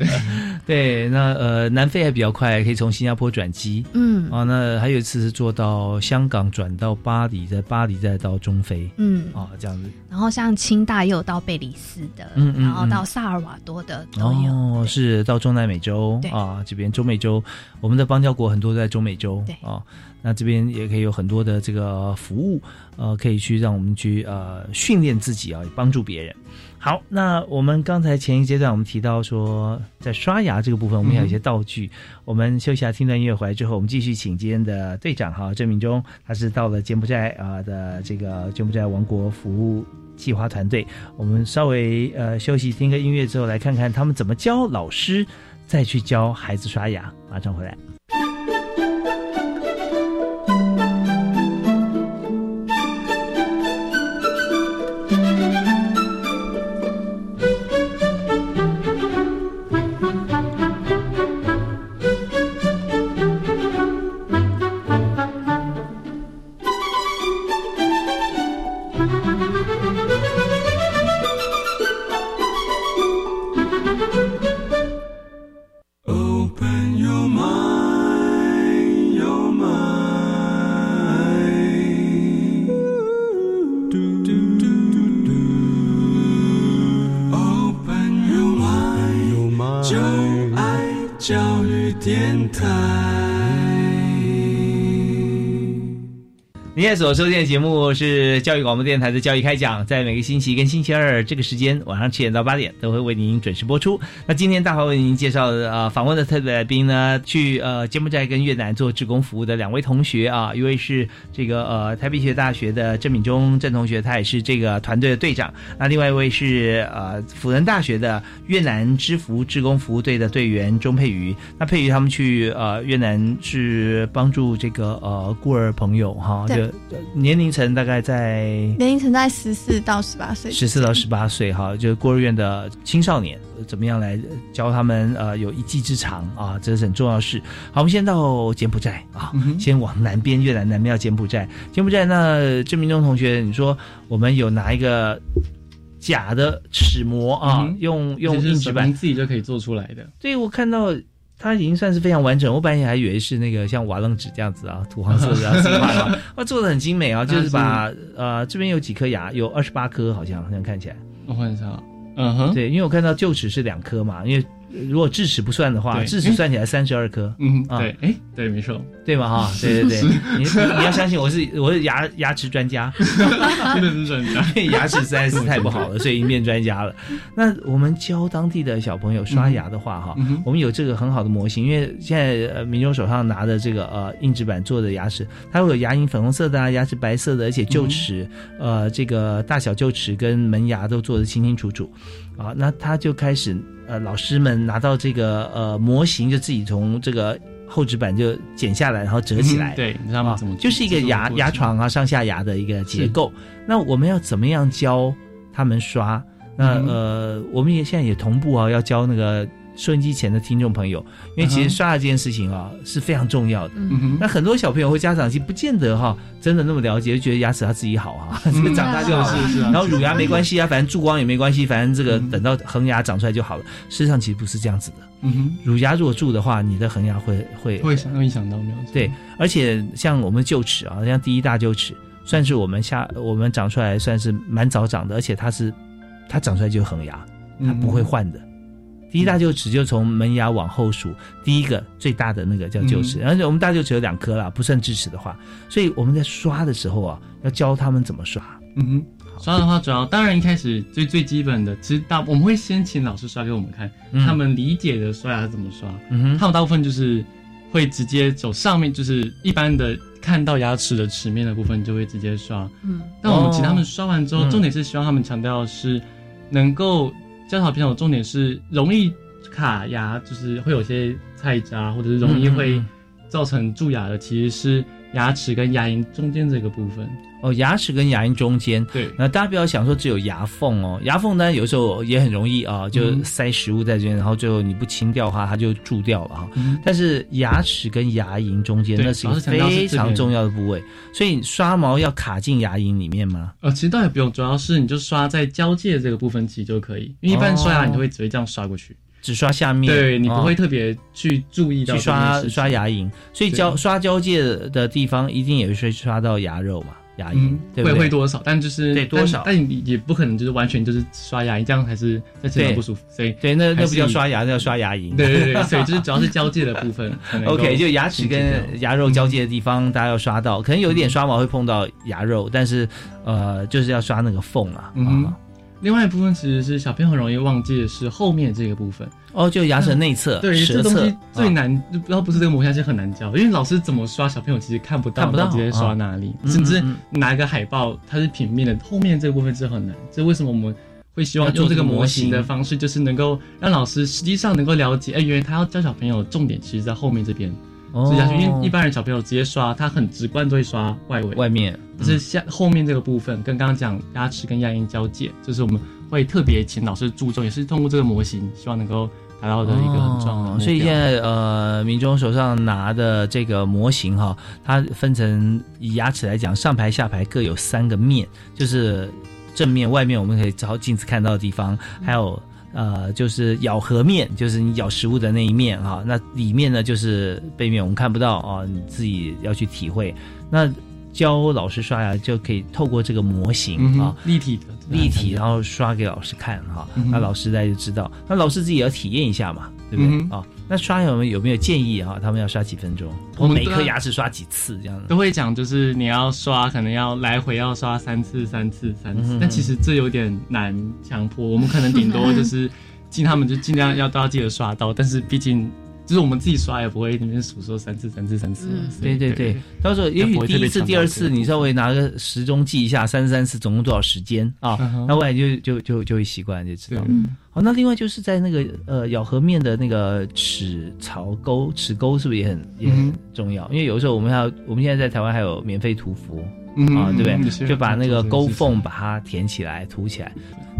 对，那呃，南非还比较快，可以从新加坡转机。嗯，啊，那还有一次是坐到香港，转到巴黎，在巴黎再到中非。嗯，啊，这样子。然后像清大也有到贝里斯的，嗯嗯嗯然后到萨尔瓦多的都有。哦，是到中南美洲啊，这边中美洲，我们的邦交国很多在中美洲。对啊。那这边也可以有很多的这个服务，呃，可以去让我们去呃训练自己啊，也帮助别人。好，那我们刚才前一阶段我们提到说，在刷牙这个部分，我们还有一些道具。嗯、我们休息下，听段音乐回来之后，我们继续请今天的队长哈郑明忠，他是到了柬埔寨啊、呃、的这个柬埔寨王国服务计划团队。我们稍微呃休息听个音乐之后，来看看他们怎么教老师再去教孩子刷牙。马上回来。所收听的节目是教育广播电台的教育开讲，在每个星期跟星期二这个时间晚上七点到八点都会为您准时播出。那今天大华为您介绍的呃访问的特别来宾呢，去呃柬埔寨跟越南做志工服务的两位同学啊，一位是这个呃台北医学大学的郑敏忠郑同学，他也是这个团队的队长。那另外一位是呃辅仁大学的越南支服志工服务队的队员钟佩瑜。那佩瑜他们去呃越南是帮助这个呃孤儿朋友哈，对。年龄层大概在年龄层在十四到十八岁，十四到十八岁哈，就是孤儿院的青少年，怎么样来教他们呃有一技之长啊，这是很重要的事。好，我们先到柬埔寨啊，嗯、先往南边越南南边到柬埔寨。柬埔寨那郑明忠同学，你说我们有拿一个假的齿模啊，嗯、用用硬纸板自己就可以做出来的。对，我看到。它已经算是非常完整，我本来还以为是那个像瓦楞纸这样子啊，土黄色的啊，它做的很精美啊，就是把呃这边有几颗牙，有二十八颗好像，好像看起来。我看一下，嗯哼，对，因为我看到臼齿是两颗嘛，因为如果智齿不算的话，智齿算起来三十二颗，嗯，啊、对，哎，对，没错，对嘛哈，对对对，你你要相信我是我是牙牙齿专家，真的是专家，因为牙齿实在是太不好了，所以已经变专家了。那我们教当地的小朋友刷牙的话哈，嗯、我们有这个很好的模型，因为现在呃民众手上拿的这个呃硬纸板做的牙齿，它会有牙龈粉红色的啊，牙齿白色的，而且臼齿、嗯、呃这个大小臼齿跟门牙都做得清清楚楚，啊，那他就开始。呃，老师们拿到这个呃模型，就自己从这个厚纸板就剪下来，然后折起来。嗯、对，你知道吗？怎么、啊、就是一个牙牙床啊，上下牙的一个结构。那我们要怎么样教他们刷？那、嗯、呃，我们也现在也同步啊，要教那个收音机前的听众朋友，因为其实刷牙这件事情啊、嗯、是非常重要的。嗯、那很多小朋友或家长其实不见得哈、啊，真的那么了解，就觉得牙齿他自己好啊，嗯、长大就好。是是啊、然后乳牙没关系啊，反正蛀光也没关系，反正这个等到恒牙长出来就好了。事实上其实不是这样子的。嗯、乳牙如果蛀的话，你的恒牙会会会想到影响到没有？对，而且像我们臼齿啊，像第一大臼齿，算是我们下我们长出来算是蛮早长的，而且它是它长出来就是恒牙，它不会换的。嗯第一大臼齿就从门牙往后数，第一个最大的那个叫臼齿，嗯、而且我们大臼齿有两颗啦，不算智齿的话，所以我们在刷的时候啊，要教他们怎么刷。嗯哼，刷的话主要当然一开始最最基本的，其实大我们会先请老师刷给我们看，嗯、他们理解的刷牙怎么刷。嗯哼，他们大部分就是会直接走上面，就是一般的看到牙齿的齿面的部分就会直接刷。嗯，但我们请他们刷完之后，哦、重点是希望他们强调的是能够。教小朋友重点是容易卡牙就是会有些菜渣，或者是容易会造成蛀牙的，其实是牙齿跟牙龈中间这个部分。哦，牙齿跟牙龈中间。对。那大家不要想说只有牙缝哦，牙缝呢有时候也很容易啊，就塞食物在这边，嗯、然后最后你不清掉它，它就蛀掉了哈、嗯。但是牙齿跟牙龈中间那是一个非常重要的部位，所以你刷毛要卡进牙龈里面吗？呃，其实倒也不用，主要是你就刷在交界这个部分其实就可以，因为一般刷牙你都会直接这样刷过去。哦，只刷下面，对，你不会特别去注意到、哦、去刷刷牙龈，所以交刷交界的地方一定也会刷到牙肉嘛，牙龈、嗯、对不对？会会多少，但就是对多少但，但你也不可能就是完全就是刷牙龈，这样还是在身上不舒服，所以对，那那不叫刷牙，那叫刷牙龈。对对对，所以就是主要是交界的部分。OK， 就牙齿跟牙肉交界的地方，大家要刷到，可能有一点刷毛会碰到牙肉，但是呃，就是要刷那个缝啊。嗯啊，另外一部分其实是小朋友很容易忘记的是后面这个部分哦，就牙齿内侧、嗯、对，这东西最难，要、哦、不是这个磨下去很难教，因为老师怎么刷小朋友其实看不到，看不到直接刷哪里，哦、甚至拿一个海报它是平面的，后面这个部分是很难，这为什么我们会希望用这个模型的方式，就是能够让老师实际上能够了解，哎，原来他要教小朋友重点其实在后面这边。所以因为一般人小朋友直接刷，他很直观就会刷外围外面，但是下后面这个部分跟刚刚讲牙齿跟牙龈交界，就是我们会特别请老师注重，也是通过这个模型希望能够达到的一个很重要的目标。所以现在呃民众手上拿的这个模型哈，它分成以牙齿来讲，上排下排各有三个面，就是正面、外面我们可以照镜子看到的地方，还有呃，就是咬合面，就是你咬食物的那一面啊。那里面呢，就是背面，我们看不到啊，你自己要去体会。那教老师刷牙就可以透过这个模型啊、嗯，立体的，立体，然后刷给老师看哈、嗯。那老师大家就知道，那老师自己也要体验一下嘛，对不对啊、嗯哦？那刷牙我们有没有建议啊？他们要刷几分钟？我每颗牙齿刷几次这样子？都会讲，就是你要刷，可能要来回要刷三次、三次、三次。嗯、但其实这有点难强迫，我们可能顶多就是尽他们就尽量要都要记得刷到，但是毕竟。就是我们自己刷也不会那边数说三次三次三次、嗯、对对对，到时候也许第一次第二次你稍微拿个时钟记一下三三次总共多少时间啊，那未来就就就就会习惯就知道。好，那另外就是在那个呃咬合面的那个齿槽沟齿沟是不是也很也很重要、嗯、因为有时候我们还有我们现在在台湾还有免费涂氟、嗯、啊对不对、嗯、就把那个沟缝把它填起来涂起来。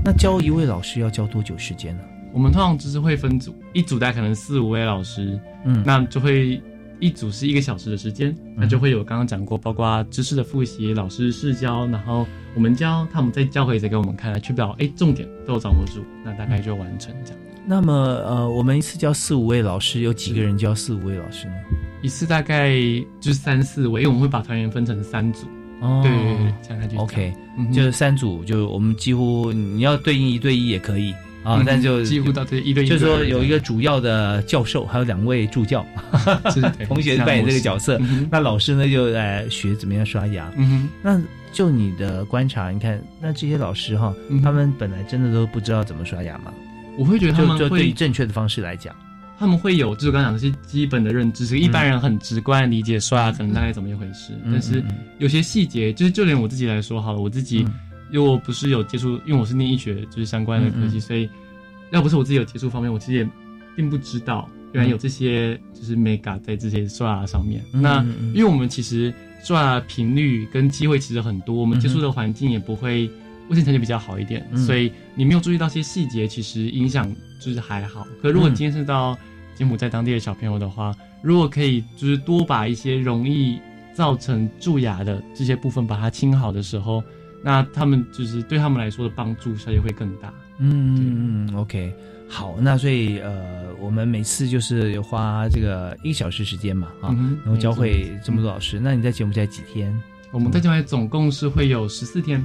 那教一位老师要教多久时间呢？我们通常就是会分组，一组大概可能四五位老师，嗯，那就会一组是一个小时的时间，那就会有刚刚讲过，包括知识的复习、老师试教，然后我们教，他们再教回再给我们看，来确保哎重点都有掌握住，那大概就完成这样。那么呃，我们一次教四五位老师，有几个人教四五位老师呢？一次大概就是三四位，因为我们会把团员分成三组。哦，对对对，这样下去。OK，、嗯、就是三组，就我们几乎你要对应一对一也可以。啊、哦，但就、嗯、几乎到这一对一，就是说有一个主要的教授，还有两位助教，同学扮演这个角色。嗯、那老师呢，就来学怎么样刷牙。嗯，那就你的观察，你看，那这些老师哈、嗯，他们本来真的都不知道怎么刷牙吗？我会觉得他们会就对于正确的方式来讲，他们会有就是刚刚讲的些基本的认知，是一般人很直观理解刷牙可能大概怎么一回事，嗯、但是有些细节，就是就连我自己来说好了，我自己、嗯。因为我不是有接触，因为我是念医学就是相关的科技，嗯嗯所以要不是我自己有接触方面，我其实也并不知道原来有这些就是 mega 在这些刷牙上面。嗯嗯嗯那因为我们其实刷牙频率跟机会其实很多，我们接触的环境也不会卫生条件比较好一点，嗯嗯所以你没有注意到些细节，其实影响就是还好。可如果今天是到柬埔寨当地的小朋友的话，如果可以就是多把一些容易造成蛀牙的这些部分把它清好的时候。那他们就是对他们来说的帮助效益会更大。嗯嗯 ，OK， 好，那所以呃，我们每次就是花这个一个小时时间嘛，啊，嗯、然后教会这么多老师。嗯、那你在柬埔寨几天？我们在柬埔寨总共是会有十四天，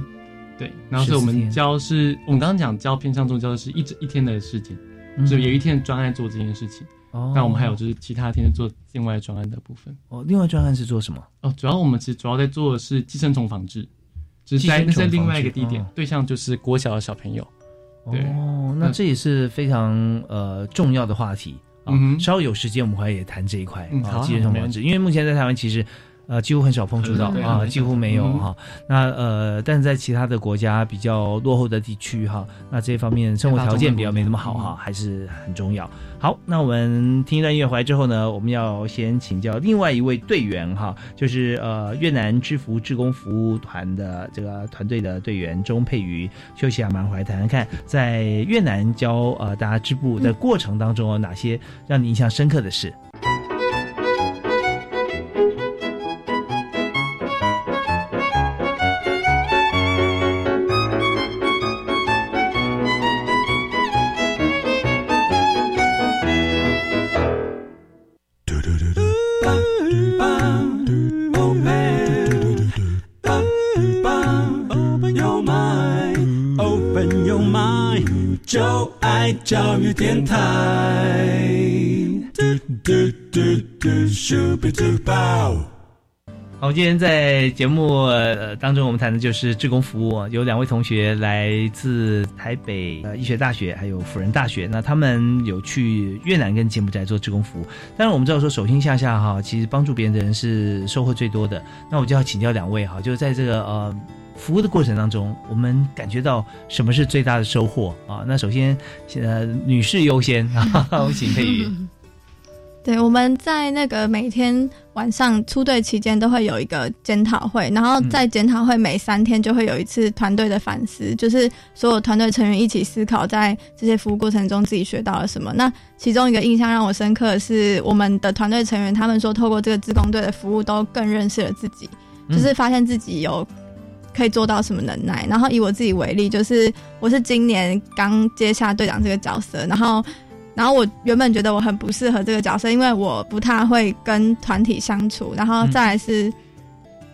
对。然后所以我们教是，我们刚刚讲教偏向宗教的是一一天的事情，嗯、所以有一天专案做这件事情。哦，那我们还有就是其他天做另外专案的部分。哦，另外专案是做什么？哦，主要我们其实主要在做的是寄生虫防治。是在在另外一个地点，哦、对象就是国小的小朋友。对哦，那这也是非常呃重要的话题啊。嗯、稍有时间我们会也谈这一块、嗯、啊，寄生虫防治，因为目前在台湾其实。呃几乎很少碰触到啊，几乎没有哈。那呃，但是在其他的国家比较落后的地区哈，那这方面生活条件比较没那么好哈，还是很重要。好，那我们听一段音乐回来之后呢，我们要先请教另外一位队员哈，就是呃越南知福志工服务团的这个团队的队员钟佩瑜休息啊，蛮怀谈看在越南教呃大家织布的过程当中有哪些让你印象深刻的事？教育电台好，今天在节目、呃、当中我们谈的就是志工服务，有两位同学来自台北、呃、医学大学还有辅仁大学，那他们有去越南跟柬埔寨做志工服务。当然我们知道说手心向下哈，其实帮助别人的人是收获最多的，那我就要请教两位哈，就是在这个呃服务的过程当中，我们感觉到什么是最大的收获啊？那首先，呃，女士优先啊，我请佩瑜。对，我们在那个每天晚上出队期间都会有一个检讨会，然后在检讨会每三天就会有一次团队的反思，就是所有团队成员一起思考在这些服务过程中自己学到了什么。那其中一个印象让我深刻的是，我们的团队成员他们说，透过这个志工队的服务，都更认识了自己，就是发现自己有可以做到什么能耐。然后以我自己为例，就是我是今年刚接下队长这个角色，然后然后我原本觉得我很不适合这个角色，因为我不太会跟团体相处，然后再来是、嗯、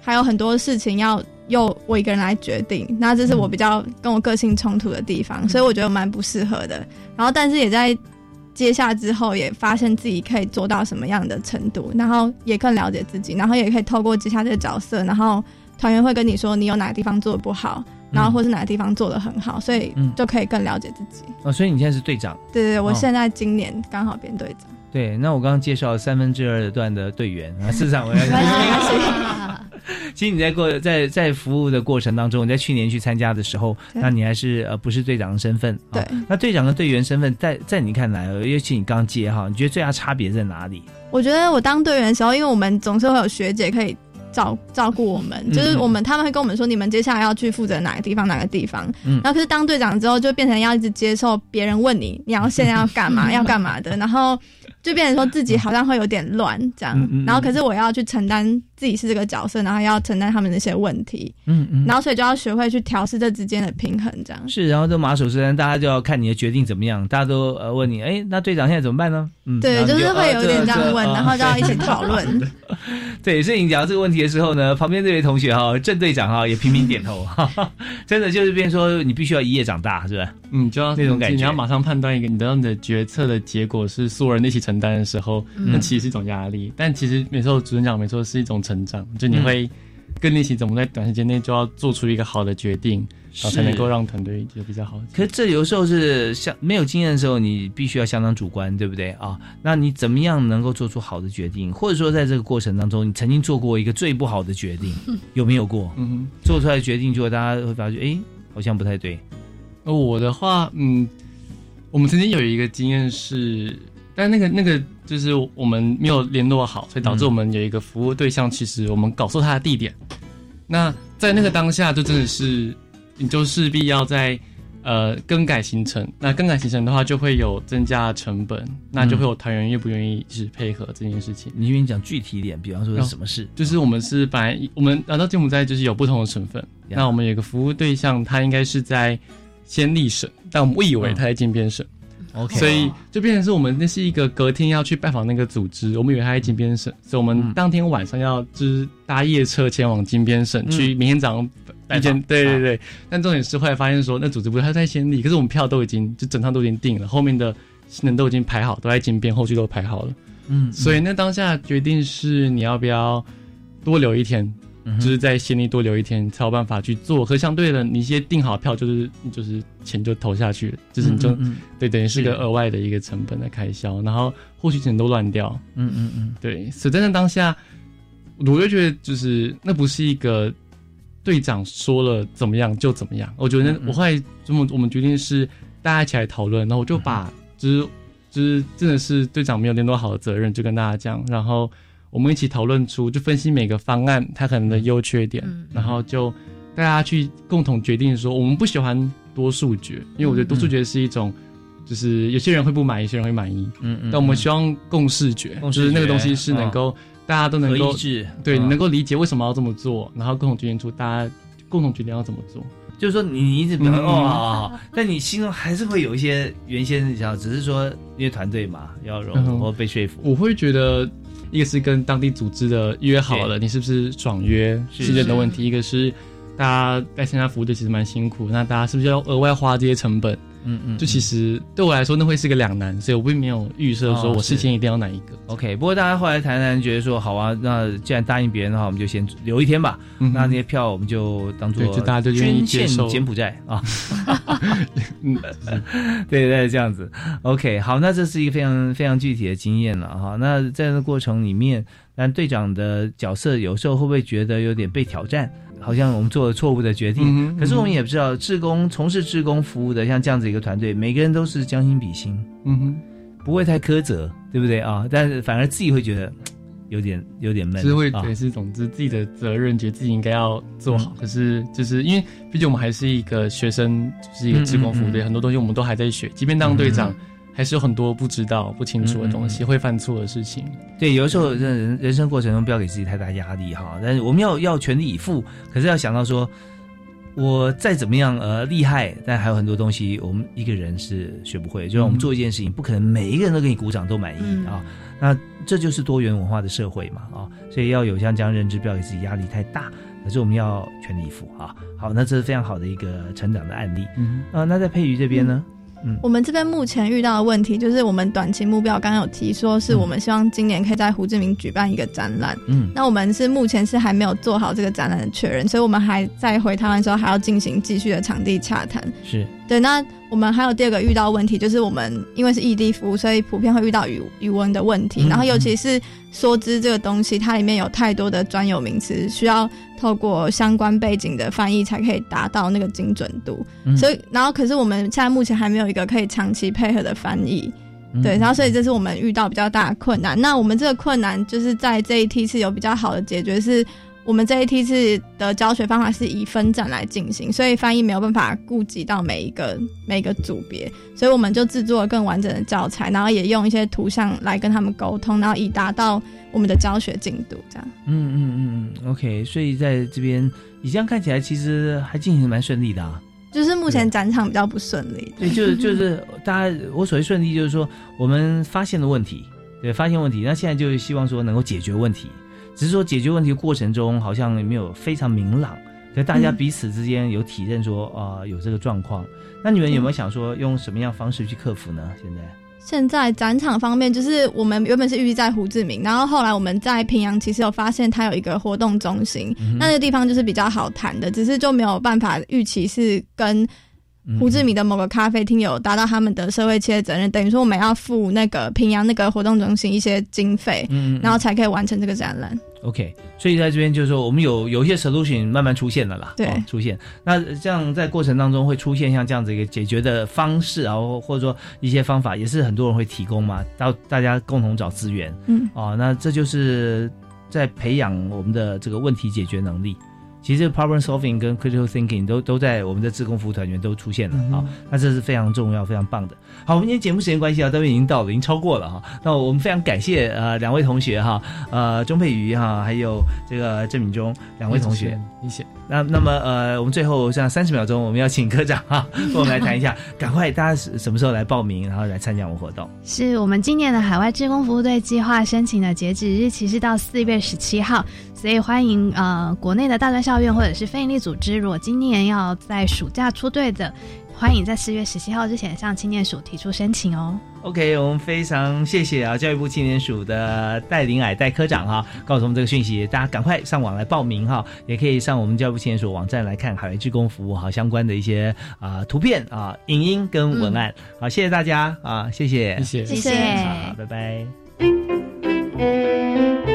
还有很多事情要由我一个人来决定，那这是我比较跟我个性冲突的地方、嗯、所以我觉得蛮不适合的。然后但是也在接下之后也发现自己可以做到什么样的程度，然后也更了解自己，然后也可以透过接下这个角色，然后团员会跟你说你有哪个地方做得不好，然后或是哪个地方做得很好，所以就可以更了解自己、嗯哦、所以你现在是队长？对对对，我现在今年刚好变队长、哦、对。那我刚刚介绍了三分之二段的队员啊，事实上我要其实你在过在在服务的过程当中，你在去年去参加的时候，那你还是呃不是队长的身份，对、哦、那队长跟队员身份在在你看来，尤其你刚接哈，你觉得最大差别在哪里？我觉得我当队员的时候，因为我们总是会有学姐可以照照顾我们，就是我们他们会跟我们说你们接下来要去负责哪个地方哪个地方、嗯、然后可是当队长之后就变成要一直接受别人问你你要现在要干嘛要干嘛的，然后就变成说自己好像会有点乱这样、嗯嗯、然后可是我要去承担自己是这个角色，然后要承担他们那些问题、嗯嗯、然后所以就要学会去调试这之间的平衡这样。是，然后这马首是瞻，大家就要看你的决定怎么样，大家都呃问你哎，那队长现在怎么办呢、嗯、对，就, 就是会有点这样问、啊、然后就要一起讨论、啊、对。所以你讲到这个问题的时候呢，旁边这位同学哈，郑队长哈也频频点头哈哈，真的就是变说你必须要一夜长大，是吧？嗯，就要那种感觉，你要马上判断一个你的你的决策的结果是所有人一起承担的时候，那其实是一种压力、嗯、但其实没错，主任讲没错，是一种成长，就你会跟你一起怎么在短时间内就要做出一个好的决定，然后才能够让团队就比较好。可是这有时候是像没有经验的时候，你必须要相当主观，对不对啊？那你怎么样能够做出好的决定？或者说在这个过程当中，你曾经做过一个最不好的决定，有没有过？嗯、做出来的决定，结果大家会发觉，哎，好像不太对。我的话，嗯，我们曾经有一个经验是，但那个那个。就是我们没有联络好，所以导致我们有一个服务对象，其实我们搞错他的地点。那在那个当下，就真的是你就势必要在呃更改行程。那更改行程的话，就会有增加成本，那就会有团员愿不愿意就是配合这件事情。你愿意讲具体一点，比方说是什么事？就是我们是本来我们拿到柬埔寨就是有不同的省份， yeah. 那我们有一个服务对象，他应该是在暹粒省，但我们误以为他在金边省。嗯Okay, 所以就变成是我们那是一个隔天要去拜访那个组织，我们以为他在金边省，所以我们当天晚上要就是搭夜车前往金边省、嗯、去明天早上拜访。对对对、啊、但重点是后来发现说那组织不是他在暹粒，可是我们票都已经就整趟都已经定了，后面的行程都已经排好，都在金边，后续都排好了。嗯，所以那当下决定是你要不要多留一天，就是在暹粒多留一天才有办法去做，可相对的你一些订好票就是就是钱就投下去了，就是你就嗯嗯嗯对等于是个额外的一个成本的开销，然后后续钱都乱掉。嗯嗯嗯，对，所以在那当下我就觉得就是那不是一个队长说了怎么样就怎么样。我觉得嗯嗯我后来我们决定是大家一起来讨论，然后我就把就是就是真的是队长没有联络好的责任就跟大家讲，然后我们一起讨论出就分析每个方案它可能的优缺点，嗯嗯然后就大家去共同决定说我们不喜欢多数决，因为我觉得多数决是一种就是有些人会不满意，有些人会满意，嗯嗯但我们希望共视觉，就是那个东西是能够、哦、大家都能够对、嗯、能够理解为什么要这么做，然后共同决定出大家共同决定要怎么做。就是说你一直表示、嗯、哦好好，但你心中还是会有一些原先的想法，只是说因为团队嘛要融合或被说服、嗯、我会觉得一个是跟当地组织的约好了你是不是爽约是人的问题，一个是大家在参加服务队其实蛮辛苦，那大家是不是要额外花这些成本，嗯嗯，就其实对我来说那会是个两难，所以我并没有预设说我事先一定要哪一个、哦、OK。 不过大家后来谈谈觉得说好啊，那既然答应别人的话我们就先留一天吧、嗯、那那些票我们就当做捐献柬埔寨啊。对对，这样子 OK。 好，那这是一个非常非常具体的经验了哈。那在这个过程里面，但队长的角色有时候会不会觉得有点被挑战，好像我们做了错误的决定、嗯嗯、可是我们也不知道志工从事志工服务的像这样子一个团队，每个人都是将心比心，嗯哼，不会太苛责，对不对啊？但是反而自己会觉得有点有点闷，是会对、啊、是总之自己的责任觉得自己应该要做好、嗯、可是就是因为毕竟我们还是一个学生，就是一个志工服务队、嗯嗯嗯、很多东西我们都还在学，即便当队长、嗯嗯还是有很多不知道不清楚的东西、嗯、会犯错的事情。对，有的时候人人生过程中不要给自己太大压力哈，但是我们要要全力以赴，可是要想到说我再怎么样呃厉害，但还有很多东西我们一个人是学不会，就像我们做一件事情、嗯、不可能每一个人都给你鼓掌都满意、嗯、啊，那这就是多元文化的社会嘛啊，所以要有像这样认知，不要给自己压力太大，可是我们要全力以赴啊。好，那这是非常好的一个成长的案例、嗯呃、那在佩瑜这边呢、嗯嗯、我们这边目前遇到的问题就是我们短期目标刚刚有提说是我们希望今年可以在胡志明举办一个展览、嗯、那我们是目前是还没有做好这个展览的确认，所以我们还在回台湾的时候还要进行继续的场地洽谈。是对，那我们还有第二个遇到问题就是我们因为是异地服务，所以普遍会遇到语语文的问题，然后尤其是说知这个东西它里面有太多的专有名词，需要透过相关背景的翻译才可以达到那个精准度、嗯、所以然后可是我们现在目前还没有一个可以长期配合的翻译、嗯、对，然后所以这是我们遇到比较大的困难。那我们这个困难就是在这一梯次有比较好的解决，是我们这一梯次的教学方法是以分站来进行，所以翻译没有办法顾及到每一个每一个组别，所以我们就制作了更完整的教材，然后也用一些图像来跟他们沟通，然后以达到我们的教学进度这样。嗯嗯嗯 OK。 所以在这边你这样看起来其实还进行蛮顺利的啊，就是目前展场比较不顺利。 对， 对，就是就是大家我所谓顺利就是说我们发现了问题，对，发现问题，那现在就希望说能够解决问题，只是说解决问题的过程中好像没有非常明朗，可是大家彼此之间有体认说、嗯呃、有这个状况。那你们有没有想说用什么样方式去克服呢？现在现在展场方面就是我们原本是预计在胡志明，然后后来我们在平阳其实有发现它有一个活动中心、嗯、那个地方就是比较好谈的，只是就没有办法预期是跟胡志明的某个咖啡厅有达到他们的社会企业责任，等于说我们要付那个平阳那个活动中心一些经费、嗯嗯嗯、然后才可以完成这个展览。 OK， 所以在这边就是说我们有有一些 solution 慢慢出现了啦，对、哦、出现。那这样在过程当中会出现像这样子一个解决的方式啊，或者说一些方法也是很多人会提供嘛，到大家共同找资源，嗯，哦，那这就是在培养我们的这个问题解决能力。其实 problem solving 跟 critical thinking 都都在我们的志工服务团员都出现了啊、嗯哦，那这是非常重要、非常棒的。好，我们今天节目时间关系啊，这边已经到了，已经超过了哈、哦。那我们非常感谢呃两位同学哈，呃钟佩瑜哈，还有这个郑敏中两位同学，谢谢。那那么呃，我们最后像三十秒钟，我们要请科长哈，跟我们来谈一下，赶快大家什么时候来报名，然后来参加我们活动？是我们今年的海外志工服务队计划申请的截止日期是到四月十七号。所以欢迎呃国内的大专校院或者是非营利组织，如果今年要在暑假出队的，欢迎在四月十七号之前向青年署提出申请哦。OK， 我们非常谢谢啊教育部青年署的戴林霭戴科长哈、啊，告诉我们这个讯息，大家赶快上网来报名哈、啊，也可以上我们教育部青年署网站来看海外志工服务哈、啊、相关的一些啊、呃、图片啊影音跟文案。嗯、好，谢谢大家啊，谢谢，谢谢，谢谢，好，拜拜。嗯嗯